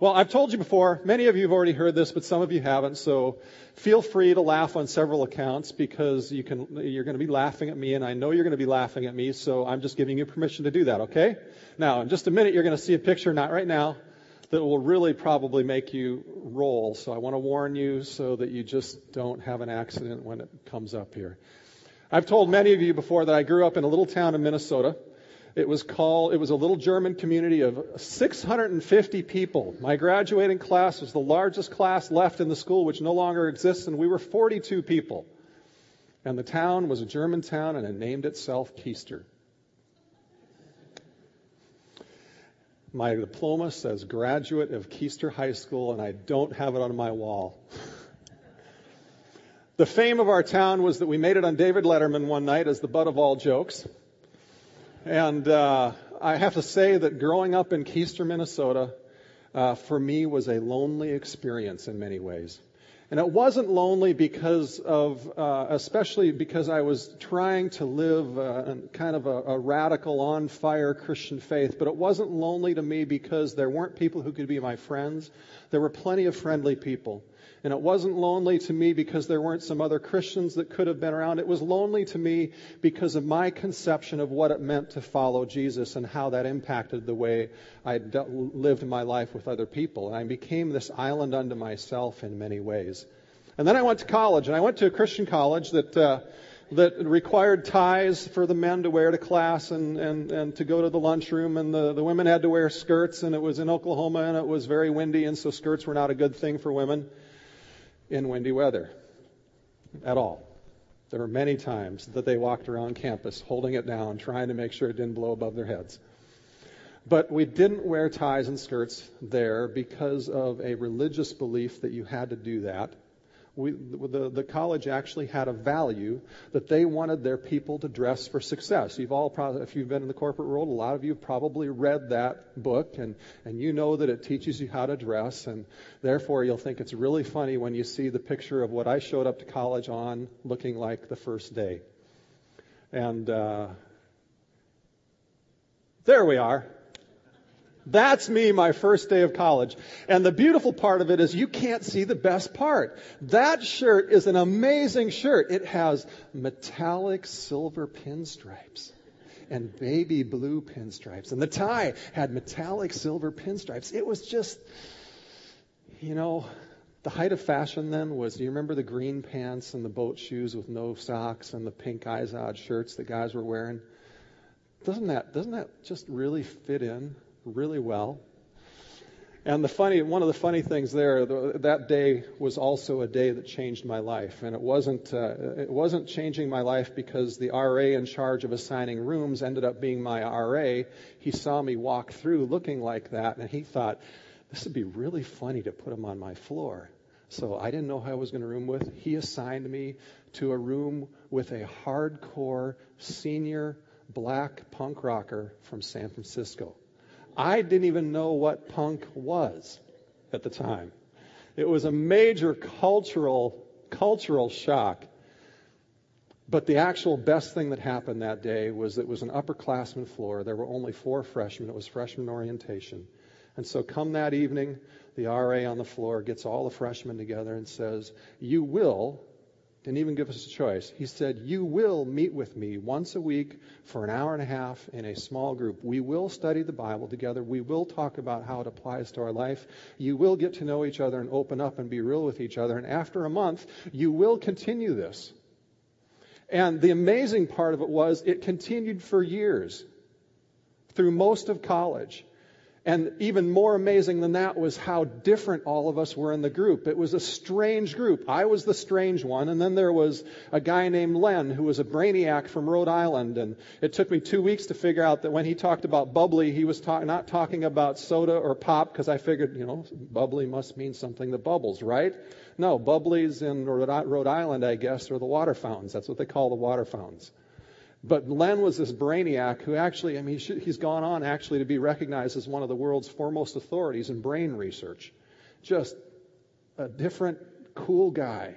Well, I've told you before, many of you have already heard this, but some of you haven't, so feel free to laugh on several accounts because you're going to be laughing at me, and I know you're going to be laughing at me, so I'm just giving you permission to do that, okay? Now, in just a minute, you're going to see a picture, not right now, that will really probably make you roll, so I want to warn you so that you just don't have an accident when it comes up here. I've told many of you before that I grew up in a little town in Minnesota. It was a little German community of 650 people. My graduating class was the largest class left in the school, which no longer exists, and we were 42 people. And the town was a German town, and it named itself Keister. My diploma says graduate of Keister High School, and I don't have it on my wall. The fame of our town was that we made it on David Letterman one night as the butt of all jokes. And I have to say that growing up in Keister, Minnesota, for me was a lonely experience in many ways. And it wasn't lonely because of, especially because I was trying to live a kind of a radical, on-fire Christian faith. But it wasn't lonely to me because there weren't people who could be my friends. There were plenty of friendly people. And it wasn't lonely to me because there weren't some other Christians that could have been around. It was lonely to me because of my conception of what it meant to follow Jesus and how that impacted the way I lived my life with other people. And I became this island unto myself in many ways. And then I went to college, and I went to a Christian college that required ties for the men to wear to class and to go to the lunchroom, and the women had to wear skirts, and it was in Oklahoma, and it was very windy, and so skirts were not a good thing for women in windy weather at all. There were many times that they walked around campus holding it down, trying to make sure it didn't blow above their heads. But we didn't wear ties and skirts there because of a religious belief that you had to do that. The college actually had a value that they wanted their people to dress for success. If you've been in the corporate world, a lot of you probably read that book, and you know that it teaches you how to dress, and therefore you'll think it's really funny when you see the picture of what I showed up to college on looking like the first day. And there we are. That's me, my first day of college. And the beautiful part of it is you can't see the best part. That shirt is an amazing shirt. It has metallic silver pinstripes and baby blue pinstripes. And the tie had metallic silver pinstripes. It was just, the height of fashion then was, do you remember the green pants and the boat shoes with no socks and the pink Izod shirts that guys were wearing? Doesn't that just really fit in? Really well. And one of the funny things there, that day was also a day that changed my life. And it wasn't changing my life because the RA in charge of assigning rooms ended up being my RA. He saw me walk through looking like that, and he thought, this would be really funny to put him on my floor. So I didn't know who I was going to room with. He assigned me to a room with a hardcore senior black punk rocker from San Francisco. I didn't even know what punk was at the time. It was a major cultural shock. But the actual best thing that happened that day was it was an upperclassman floor. There were only 4 freshmen. It was freshman orientation. And so come that evening, the RA on the floor gets all the freshmen together and says, you will, didn't even give us a choice. He said, you will meet with me once a week for an hour and a half in a small group. We will study the Bible together. We will talk about how it applies to our life. You will get to know each other and open up and be real with each other. And after a month, you will continue this. And the amazing part of it was it continued for years through most of college. And even more amazing than that was how different all of us were in the group. It was a strange group. I was the strange one, and then there was a guy named Len who was a brainiac from Rhode Island, and it took me 2 weeks to figure out that when he talked about bubbly, he was not talking about soda or pop, because I figured, bubbly must mean something that bubbles, right? No, bubblies in Rhode Island, I guess, are the water fountains. That's what they call the water fountains. But Len was this brainiac who actually, he's gone on actually to be recognized as one of the world's foremost authorities in brain research. Just a different, cool guy.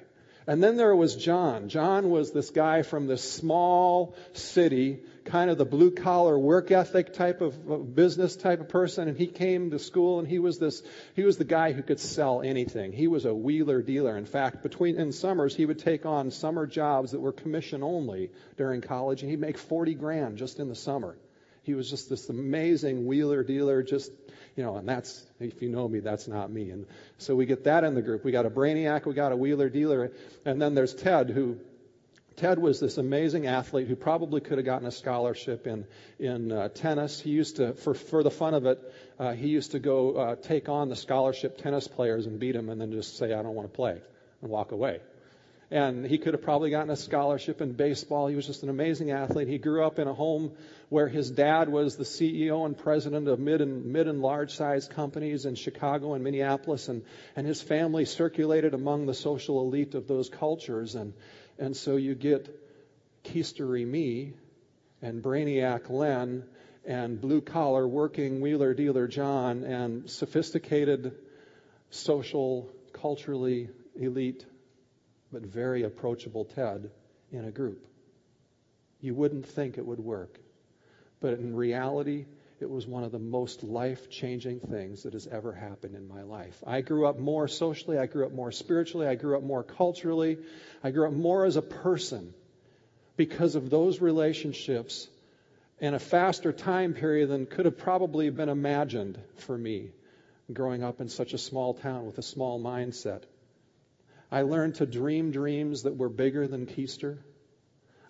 And then there was John. John was this guy from this small city, kind of the blue-collar work ethic type of business type of person. And he came to school, and he was the guy who could sell anything. He was a wheeler dealer. In fact, in summers, he would take on summer jobs that were commission only during college, and he'd make $40,000 just in the summer. He was just this amazing wheeler dealer, just, you know, and that's, if you know me, that's not me. And so we get that in the group. We got a brainiac, we got a wheeler dealer, and then there's Ted, who Ted was this amazing athlete who probably could have gotten a scholarship in tennis. He used to, for the fun of it, he used to go take on the scholarship tennis players and beat them, and then just say, I don't want to play, and walk away. And he could have probably gotten a scholarship in baseball. He was just an amazing athlete. He grew up in a home where his dad was the CEO and president of mid and large-sized companies in Chicago and Minneapolis. And his family circulated among the social elite of those cultures. And so you get Keistery me and Brainiac Len and blue-collar working wheeler-dealer John and sophisticated social, culturally elite but very approachable Ted in a group. You wouldn't think it would work, but in reality, it was one of the most life-changing things that has ever happened in my life. I grew up more socially, I grew up more spiritually, I grew up more culturally, I grew up more as a person because of those relationships in a faster time period than could have probably been imagined for me, growing up in such a small town with a small mindset. I learned to dream dreams that were bigger than Keister.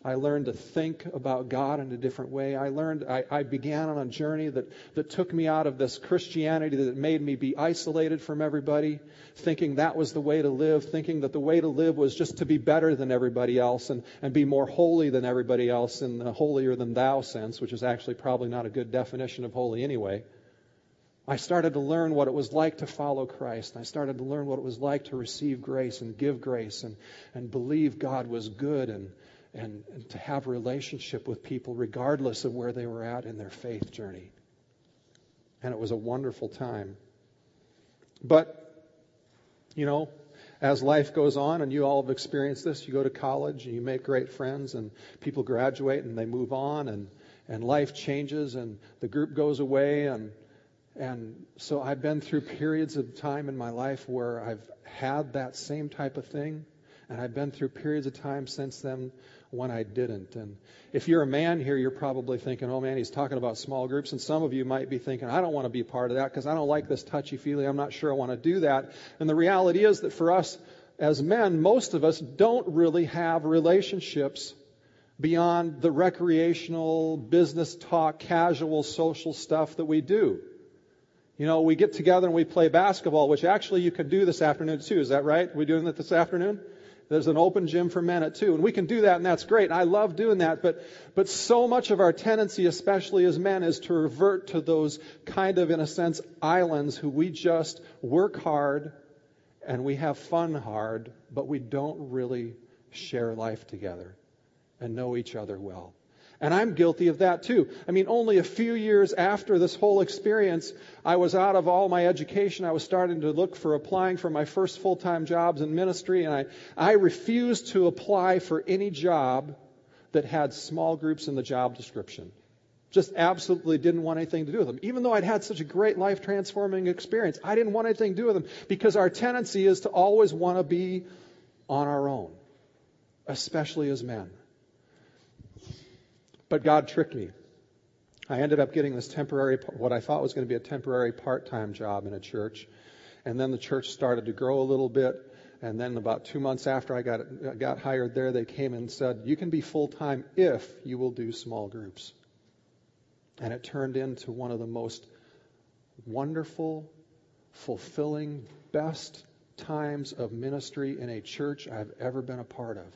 I learned to think about God in a different way. I began on a journey that took me out of this Christianity that made me be isolated from everybody, thinking that was the way to live, thinking that the way to live was just to be better than everybody else and be more holy than everybody else in the holier than thou sense, which is actually probably not a good definition of holy anyway. I started to learn what it was like to follow Christ. I started to learn what it was like to receive grace and give grace and believe God was good and to have relationship with people regardless of where they were at in their faith journey. And it was a wonderful time. But, you know, as life goes on, and you all have experienced this, you go to college and you make great friends and people graduate and they move on and life changes and the group goes away and so I've been through periods of time in my life where I've had that same type of thing, and I've been through periods of time since then when I didn't. And if you're a man here, you're probably thinking, oh man, he's talking about small groups, and some of you might be thinking, I don't want to be part of that because I don't like this touchy-feely, I'm not sure I want to do that. And the reality is that for us as men, most of us don't really have relationships beyond the recreational, business talk, casual, social stuff that we do. You know, we get together and we play basketball, which actually you can do this afternoon too. Is that right? We're doing that this afternoon? There's an open gym for men at 2:00, and we can do that, and that's great. I love doing that, but so much of our tendency, especially as men, is to revert to those kind of, in a sense, islands who we just work hard and we have fun hard, but we don't really share life together and know each other well. And I'm guilty of that too. I mean, only a few years after this whole experience, I was out of all my education. I was starting to look for applying for my first full-time jobs in ministry, and I refused to apply for any job that had small groups in the job description. Just absolutely didn't want anything to do with them. Even though I'd had such a great life-transforming experience, I didn't want anything to do with them because our tendency is to always want to be on our own, especially as men. But God tricked me. I ended up getting this temporary, what I thought was going to be a temporary part-time job in a church. And then the church started to grow a little bit. And then about 2 months after I got hired there, they came and said, you can be full-time if you will do small groups. And it turned into one of the most wonderful, fulfilling, best times of ministry in a church I've ever been a part of.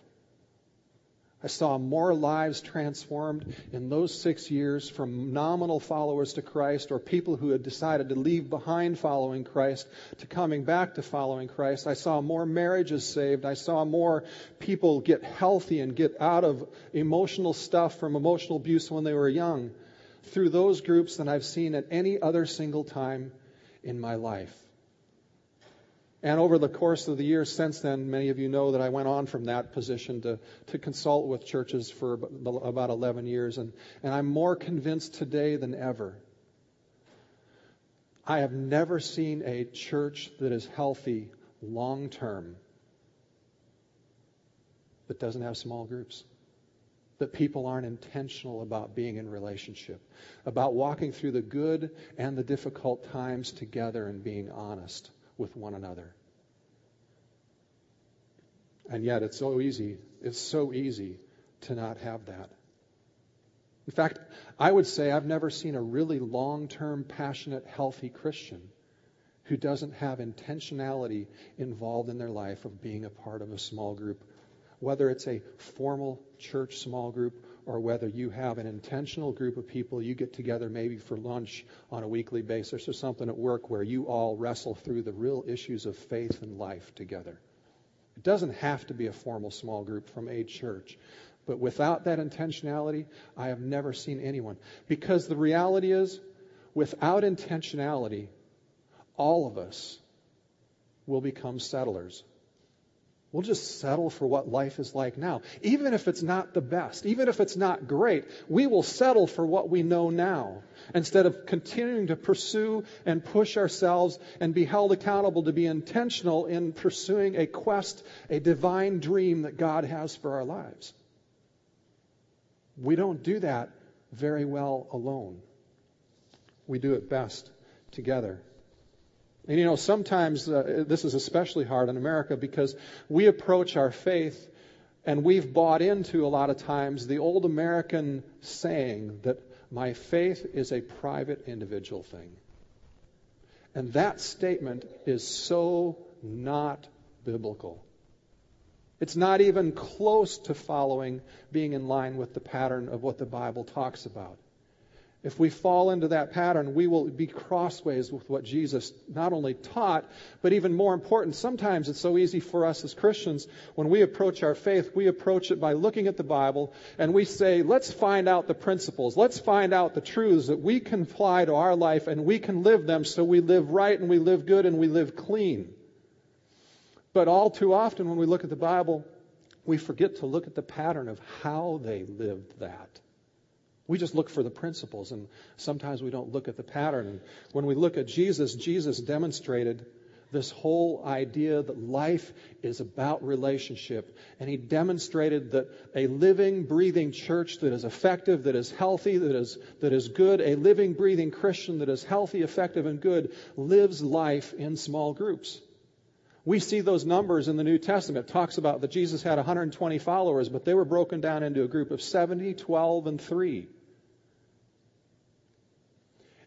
I saw more lives transformed in those 6 years from nominal followers to Christ, or people who had decided to leave behind following Christ to coming back to following Christ. I saw more marriages saved. I saw more people get healthy and get out of emotional stuff from emotional abuse when they were young through those groups than I've seen at any other single time in my life. And over the course of the years since then, many of you know that I went on from that position to consult with churches for about 11 years. And I'm more convinced today than ever. I have never seen a church that is healthy long term that doesn't have small groups, that people aren't intentional about being in relationship, about walking through the good and the difficult times together and being honest with one another. And yet it's so easy to not have that. In fact, I would say I've never seen a really long-term, passionate, healthy Christian who doesn't have intentionality involved in their life of being a part of a small group, whether it's a formal church small group or whether you have an intentional group of people you get together maybe for lunch on a weekly basis or something at work where you all wrestle through the real issues of faith and life together. It doesn't have to be a formal small group from a church. But without that intentionality, I have never seen anyone. Because the reality is, without intentionality, all of us will become settlers. We'll just settle for what life is like now. Even if it's not the best, even if it's not great, we will settle for what we know now instead of continuing to pursue and push ourselves and be held accountable to be intentional in pursuing a quest, a divine dream that God has for our lives. We don't do that very well alone. We do it best together. And you know, sometimes this is especially hard in America because we approach our faith and we've bought into a lot of times the old American saying that my faith is a private individual thing. And that statement is so not biblical. It's not even close to following, being in line with the pattern of what the Bible talks about. If we fall into that pattern, we will be crossways with what Jesus not only taught, but even more important, sometimes it's so easy for us as Christians, when we approach our faith, we approach it by looking at the Bible, and we say, let's find out the principles, let's find out the truths that we can apply to our life, and we can live them so we live right, and we live good, and we live clean. But all too often when we look at the Bible, we forget to look at the pattern of how they lived that. We just look for the principles, and sometimes we don't look at the pattern. And when we look at Jesus, Jesus demonstrated this whole idea that life is about relationship. And he demonstrated that a living, breathing church that is effective, that is healthy, that is good, a living, breathing Christian that is healthy, effective, and good, lives life in small groups. We see those numbers in the New Testament. It talks about that Jesus had 120 followers, but they were broken down into a group of 70, 12, and 3.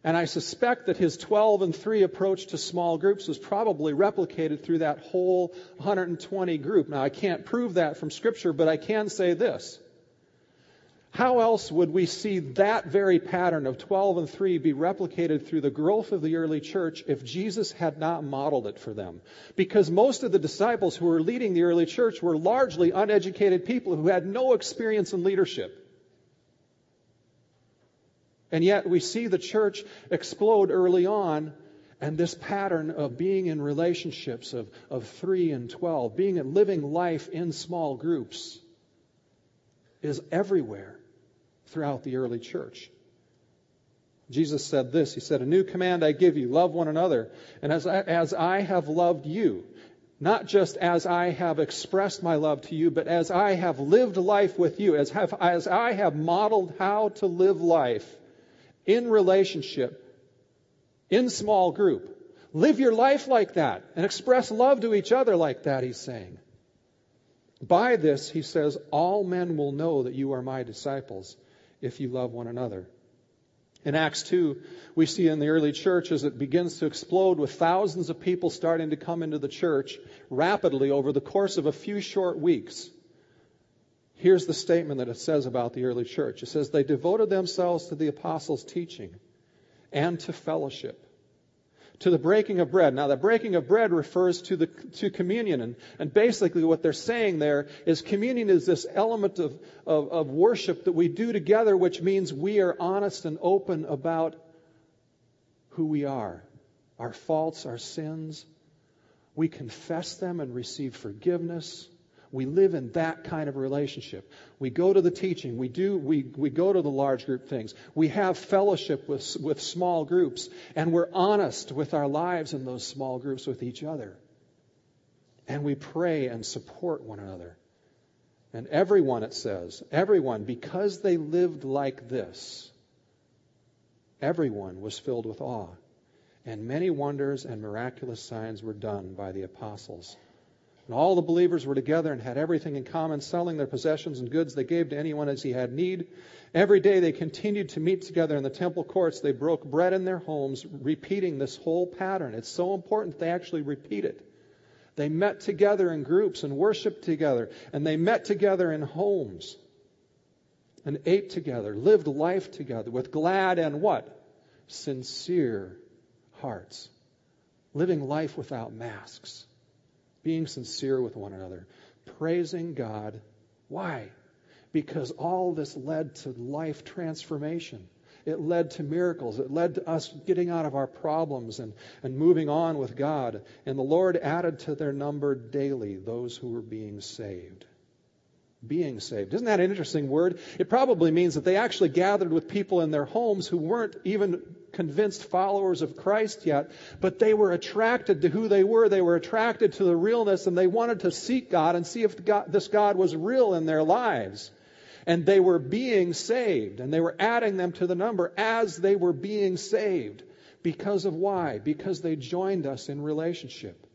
And I suspect that his 12 and 3 approach to small groups was probably replicated through that whole 120 group. Now, I can't prove that from Scripture, but I can say this. How else would we see that very pattern of 12 and 3 be replicated through the growth of the early church if Jesus had not modeled it for them? Because most of the disciples who were leading the early church were largely uneducated people who had no experience in leadership. And yet we see the church explode early on, and this pattern of being in relationships of 3 and 12, living life in small groups, is everywhere throughout the early church. Jesus said this. He said, "A new command I give you, love one another. And as I have loved you, not just as I have expressed my love to you, but as I have lived life with you, as I have modeled how to live life in relationship, in small group. Live your life like that and express love to each other like that," he's saying. "By this," he says, "all men will know that you are my disciples if you love one another." In Acts 2, we see in the early church as it begins to explode with thousands of people starting to come into the church rapidly over the course of a few short weeks. Here's the statement that it says about the early church. It says, "They devoted themselves to the apostles' teaching and to fellowship, to the breaking of bread." Now, the breaking of bread refers to communion. And basically what they're saying there is communion is this element of worship that we do together, which means we are honest and open about who we are, our faults, our sins. We confess them and receive forgiveness. We live in that kind of relationship. We go to the teaching. We go to the large group things. We have fellowship with small groups, and we're honest with our lives in those small groups with each other. And we pray and support one another. And everyone, it says, everyone, because they lived like this, everyone was filled with awe. And many wonders and miraculous signs were done by the apostles. And all the believers were together and had everything in common, selling their possessions and goods they gave to anyone as he had need. Every day they continued to meet together in the temple courts. They broke bread in their homes, repeating this whole pattern. It's so important that they actually repeat it. They met together in groups and worshiped together. And they met together in homes and ate together, lived life together with glad and what? Sincere hearts. Living life without masks. Being sincere with one another, praising God. Why? Because all this led to life transformation. It led to miracles. It led to us getting out of our problems and moving on with God. And the Lord added to their number daily those who were being saved. Being saved. Isn't that an interesting word? It probably means that they actually gathered with people in their homes who weren't even convinced followers of Christ yet, but they were attracted to who they were. They were attracted to the realness, and they wanted to seek God and see if this God was real in their lives. And they were being saved, and they were adding them to the number as they were being saved. Because of why? Because they joined us in relationship.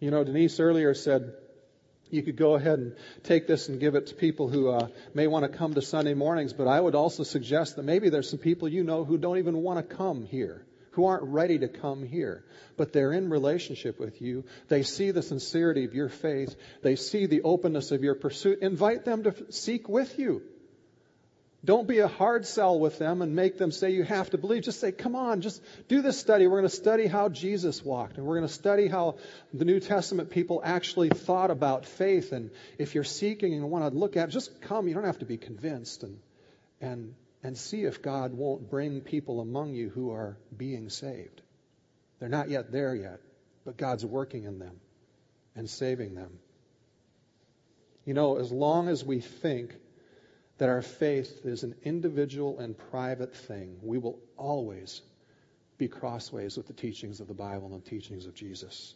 You know, Denise earlier said, you could go ahead and take this and give it to people who may want to come to Sunday mornings, but I would also suggest that maybe there's some people you know who don't even want to come here, who aren't ready to come here, but they're in relationship with you. They see the sincerity of your faith. They see the openness of your pursuit. Invite them to seek with you. Don't be a hard sell with them and make them say you have to believe. Just say, come on, just do this study. We're going to study how Jesus walked, and we're going to study how the New Testament people actually thought about faith. And if you're seeking and want to look at it, just come. You don't have to be convinced. And see if God won't bring people among you who are being saved. They're not yet there yet, but God's working in them and saving them. You know, as long as we think that our faith is an individual and private thing, we will always be crossways with the teachings of the Bible and the teachings of Jesus.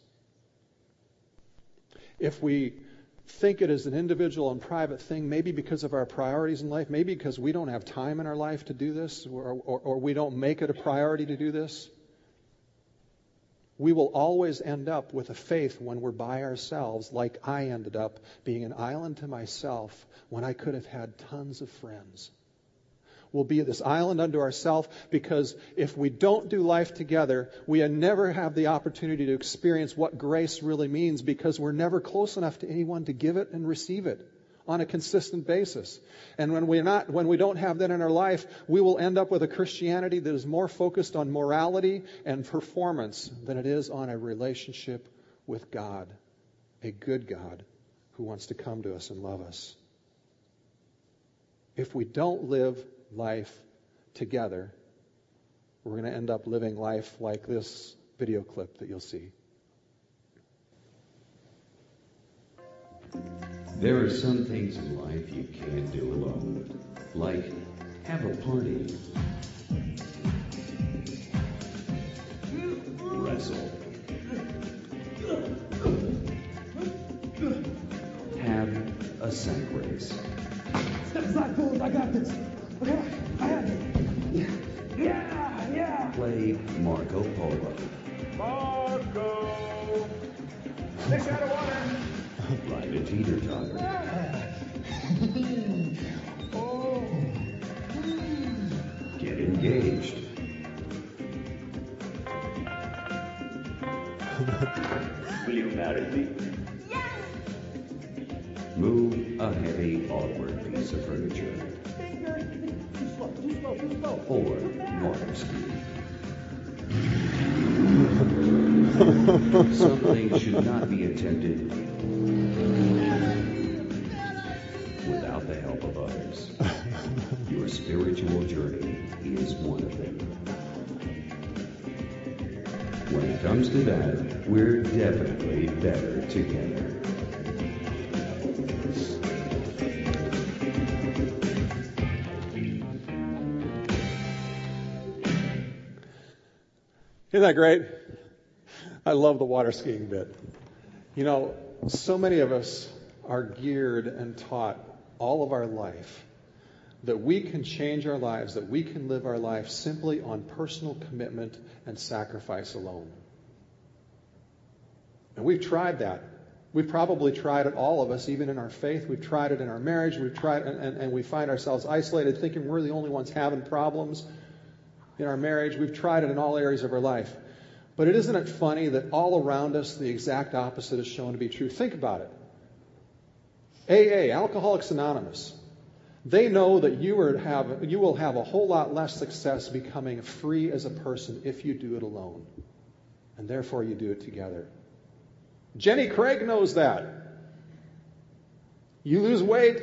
If we think it is an individual and private thing, maybe because of our priorities in life, maybe because we don't have time in our life to do this, or we don't make it a priority to do this, we will always end up with a faith when we're by ourselves, like I ended up being an island to myself when I could have had tons of friends. We'll be this island unto ourselves, because if we don't do life together, we never have the opportunity to experience what grace really means, because we're never close enough to anyone to give it and receive it on a consistent basis. And when we don't have that in our life, we will end up with a Christianity that is more focused on morality and performance than it is on a relationship with God, a good God who wants to come to us and love us. If we don't live life together, we're going to end up living life like this video clip that you'll see. There are some things in life you can't do alone, like have a party, wrestle, have a sack race. That's not cool, I got this. Okay, I have it. Yeah. Play Marco Polo. Marco! Fish out of water! Like a teeter-totter. Get engaged. Will you marry me? Yes! Move a heavy, awkward piece of furniture. Too slow. Or water skiing. Something should not be attempted without the help of others. Your spiritual journey is one of them. Wake comes to that, we're definitely better together. Isn't that great? I love the water skiing bit. You know, so many of us are geared and taught all of our life that we can change our lives, that we can live our life simply on personal commitment and sacrifice alone. And we've tried that. We've probably tried it, all of us, even in our faith. We've tried it in our marriage. We've tried it, and we find ourselves isolated, thinking we're the only ones having problems in our marriage. We've tried it in all areas of our life. But isn't it funny that all around us, the exact opposite is shown to be true? Think about it. AA, Alcoholics Anonymous. They know that you will have a whole lot less success becoming free as a person if you do it alone. And therefore you do it together. Jenny Craig knows that. You lose weight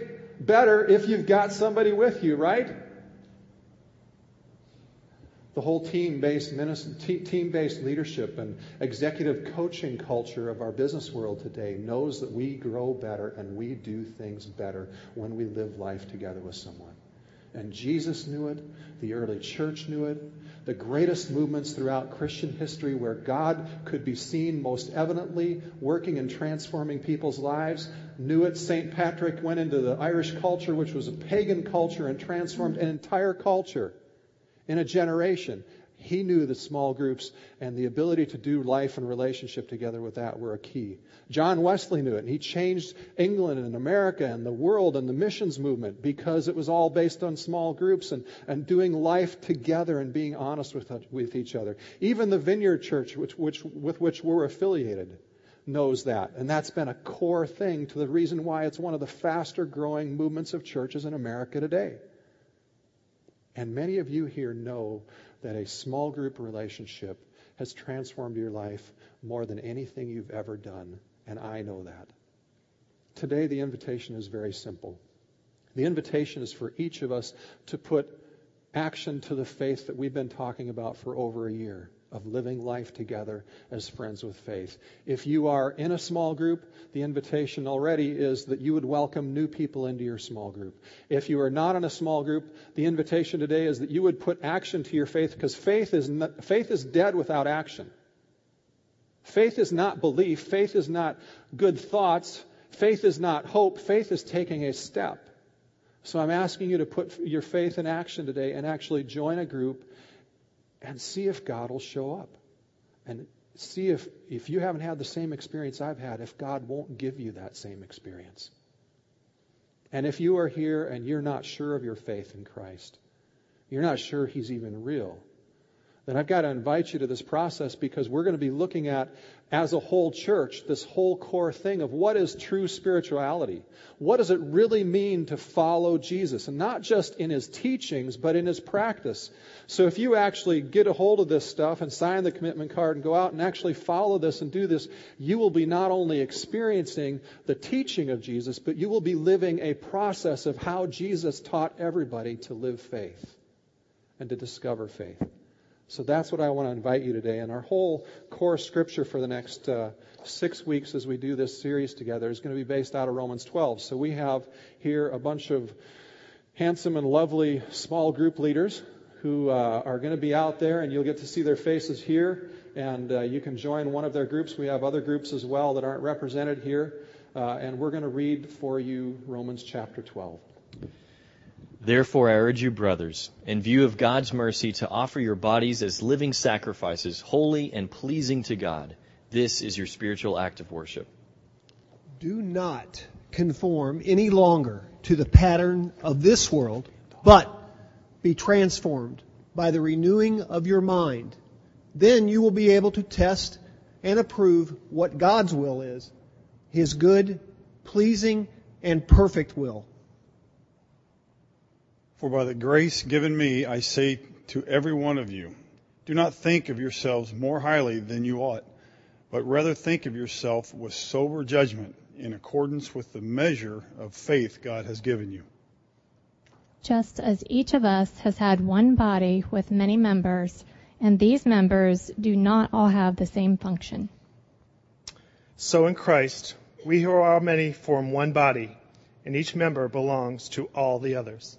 better if you've got somebody with you, right? The whole team-based leadership and executive coaching culture of our business world today knows that we grow better and we do things better when we live life together with someone. And Jesus knew it. The early church knew it. The greatest movements throughout Christian history where God could be seen most evidently working and transforming people's lives knew it. St. Patrick went into the Irish culture, which was a pagan culture, and transformed an entire culture. In a generation, he knew that small groups and the ability to do life and relationship together with that were a key. John Wesley knew it, and he changed England and America and the world and the missions movement because it was all based on small groups and doing life together and being honest with each other. Even the Vineyard Church, with which we're affiliated, knows that. And that's been a core thing to the reason why it's one of the faster growing movements of churches in America today. And many of you here know that a small group relationship has transformed your life more than anything you've ever done, and I know that. Today, the invitation is very simple. The invitation is for each of us to put action to the faith that we've been talking about for over a year, of living life together as friends with faith. If you are in a small group, the invitation already is that you would welcome new people into your small group. If you are not in a small group, the invitation today is that you would put action to your faith, because faith is dead without action. Faith is not belief. Faith is not good thoughts. Faith is not hope. Faith is taking a step. So I'm asking you to put your faith in action today and actually join a group and see if God will show up. And see if you haven't had the same experience I've had, if God won't give you that same experience. And if you are here and you're not sure of your faith in Christ, you're not sure He's even real, then I've got to invite you to this process, because we're going to be looking at, as a whole church, this whole core thing of what is true spirituality. What does it really mean to follow Jesus? And not just in His teachings, but in His practice. So if you actually get a hold of this stuff and sign the commitment card and go out and actually follow this and do this, you will be not only experiencing the teaching of Jesus, but you will be living a process of how Jesus taught everybody to live faith and to discover faith. So that's what I want to invite you today. And our whole core scripture for the next 6 weeks as we do this series together is going to be based out of Romans 12. So we have here a bunch of handsome and lovely small group leaders who are going to be out there, and you'll get to see their faces here. And you can join one of their groups. We have other groups as well that aren't represented here. And we're going to read for you Romans chapter 12. Therefore, I urge you, brothers, in view of God's mercy, to offer your bodies as living sacrifices, holy and pleasing to God. This is your spiritual act of worship. Do not conform any longer to the pattern of this world, but be transformed by the renewing of your mind. Then you will be able to test and approve what God's will is, His good, pleasing, and perfect will. For by the grace given me, I say to every one of you, do not think of yourselves more highly than you ought, but rather think of yourself with sober judgment in accordance with the measure of faith God has given you. Just as each of us has had one body with many members, and these members do not all have the same function. So in Christ, we who are many form one body, and each member belongs to all the others.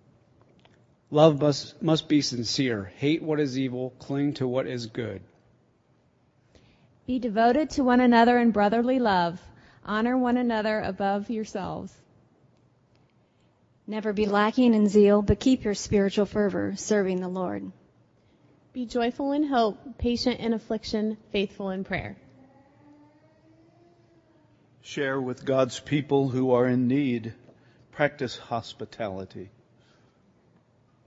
Love must be sincere. Hate what is evil. Cling to what is good. Be devoted to one another in brotherly love. Honor one another above yourselves. Never be lacking in zeal, but keep your spiritual fervor, serving the Lord. Be joyful in hope, patient in affliction, faithful in prayer. Share with God's people who are in need. Practice hospitality.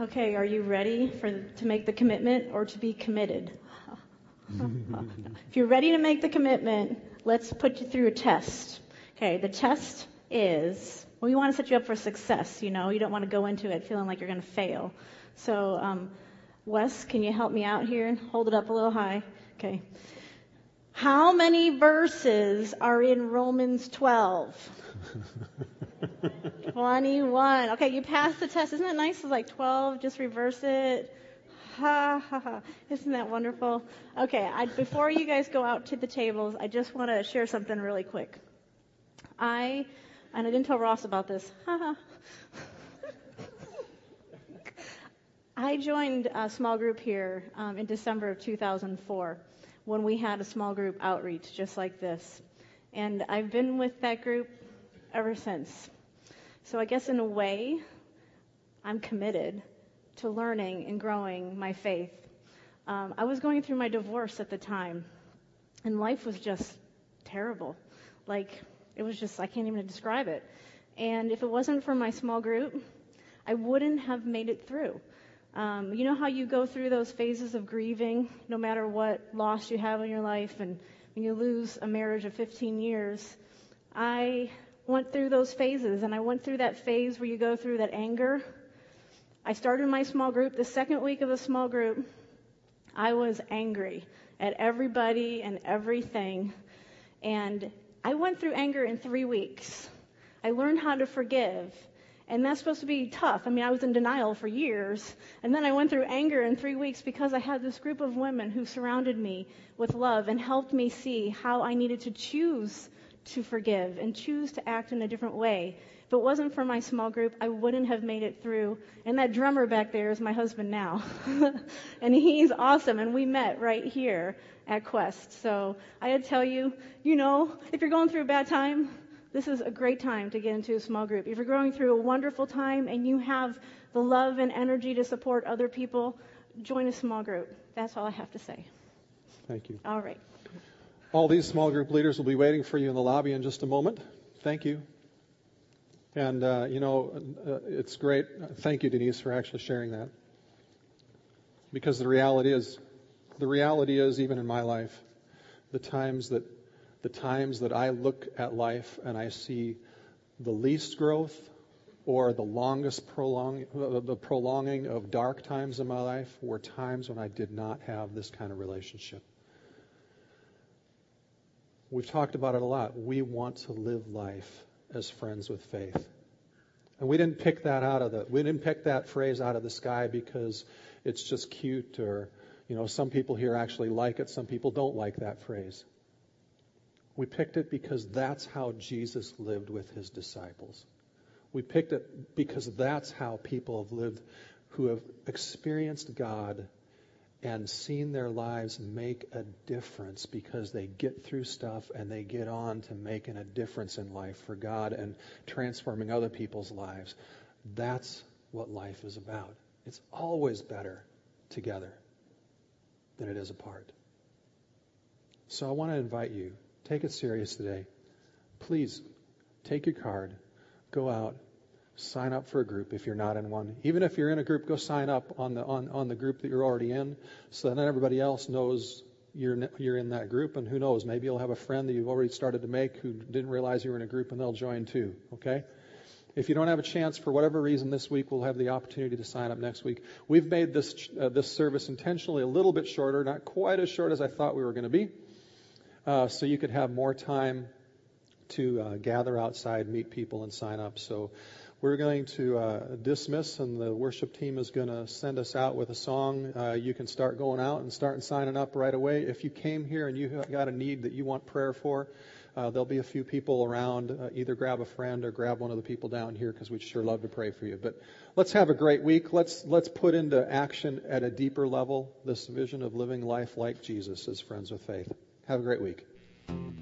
Okay, are you ready to make the commitment or to be committed? If you're ready to make the commitment, let's put you through a test. Okay, the test is, we want to set you up for success, you know. You don't want to go into it feeling like you're going to fail. So, Wes, can you help me out here? Hold it up a little high. Okay. How many verses are in Romans 12? 21. Okay, you passed the test. Isn't that nice? It's like 12, just reverse it. Ha, ha, ha. Isn't that wonderful? Okay, before you guys go out to the tables, I just want to share something really quick. I didn't tell Ross about this. Ha, ha. I joined a small group here in December of 2004 when we had a small group outreach just like this. And I've been with that group ever since. So I guess in a way, I'm committed to learning and growing my faith. I was going through my divorce at the time, and life was just terrible. Like, it was just, I can't even describe it. And if it wasn't for my small group, I wouldn't have made it through. You know how you go through those phases of grieving, no matter what loss you have in your life, and when you lose a marriage of 15 years, I went through those phases, and I went through that phase where you go through that anger. I started my small group. The second week of the small group, I was angry at everybody and everything, and I went through anger in 3 weeks. I learned how to forgive, and that's supposed to be tough. I mean, I was in denial for years, and then I went through anger in 3 weeks because I had this group of women who surrounded me with love and helped me see how I needed to choose to forgive and choose to act in a different way. If it wasn't for my small group, I wouldn't have made it through. And that drummer back there is my husband now. And he's awesome. And we met right here at Quest. So I would tell you, you know, if you're going through a bad time, this is a great time to get into a small group. If you're going through a wonderful time and you have the love and energy to support other people, join a small group. That's all I have to say. Thank you. All right. All these small group leaders will be waiting for you in the lobby in just a moment. Thank you. And, it's great. Thank you, Denise, for actually sharing that. Because the reality is, even in my life, the times that I look at life and I see the least growth or the longest prolonging of dark times in my life were times when I did not have this kind of relationship. We've talked about it a lot. We want to live life as friends with faith. And we didn't pick that phrase out of the sky because it's just cute or, you know, some people here actually like it, some people don't like that phrase. We picked it because that's how Jesus lived with his disciples. We picked it because that's how people have lived who have experienced God and seen their lives make a difference because they get through stuff and they get on to making a difference in life for God and transforming other people's lives. That's what life is about. It's always better together than it is apart. So I want to invite you, take it serious today. Please take your card, go out, sign up for a group if you're not in one. Even if you're in a group, go sign up on the group that you're already in so that everybody else knows you're in that group. And who knows, maybe you'll have a friend that you've already started to make who didn't realize you were in a group and they'll join too, okay? If you don't have a chance for whatever reason this week, we'll have the opportunity to sign up next week. We've made this service intentionally a little bit shorter, not quite as short as I thought we were going to be, so you could have more time to gather outside, meet people, and sign up. So we're going to dismiss, and the worship team is going to send us out with a song. You can start going out and start signing up right away. If you came here and you got a need that you want prayer for, there'll be a few people around. Either grab a friend or grab one of the people down here because we'd sure love to pray for you. But let's have a great week. Let's put into action at a deeper level this vision of living life like Jesus as friends with faith. Have a great week.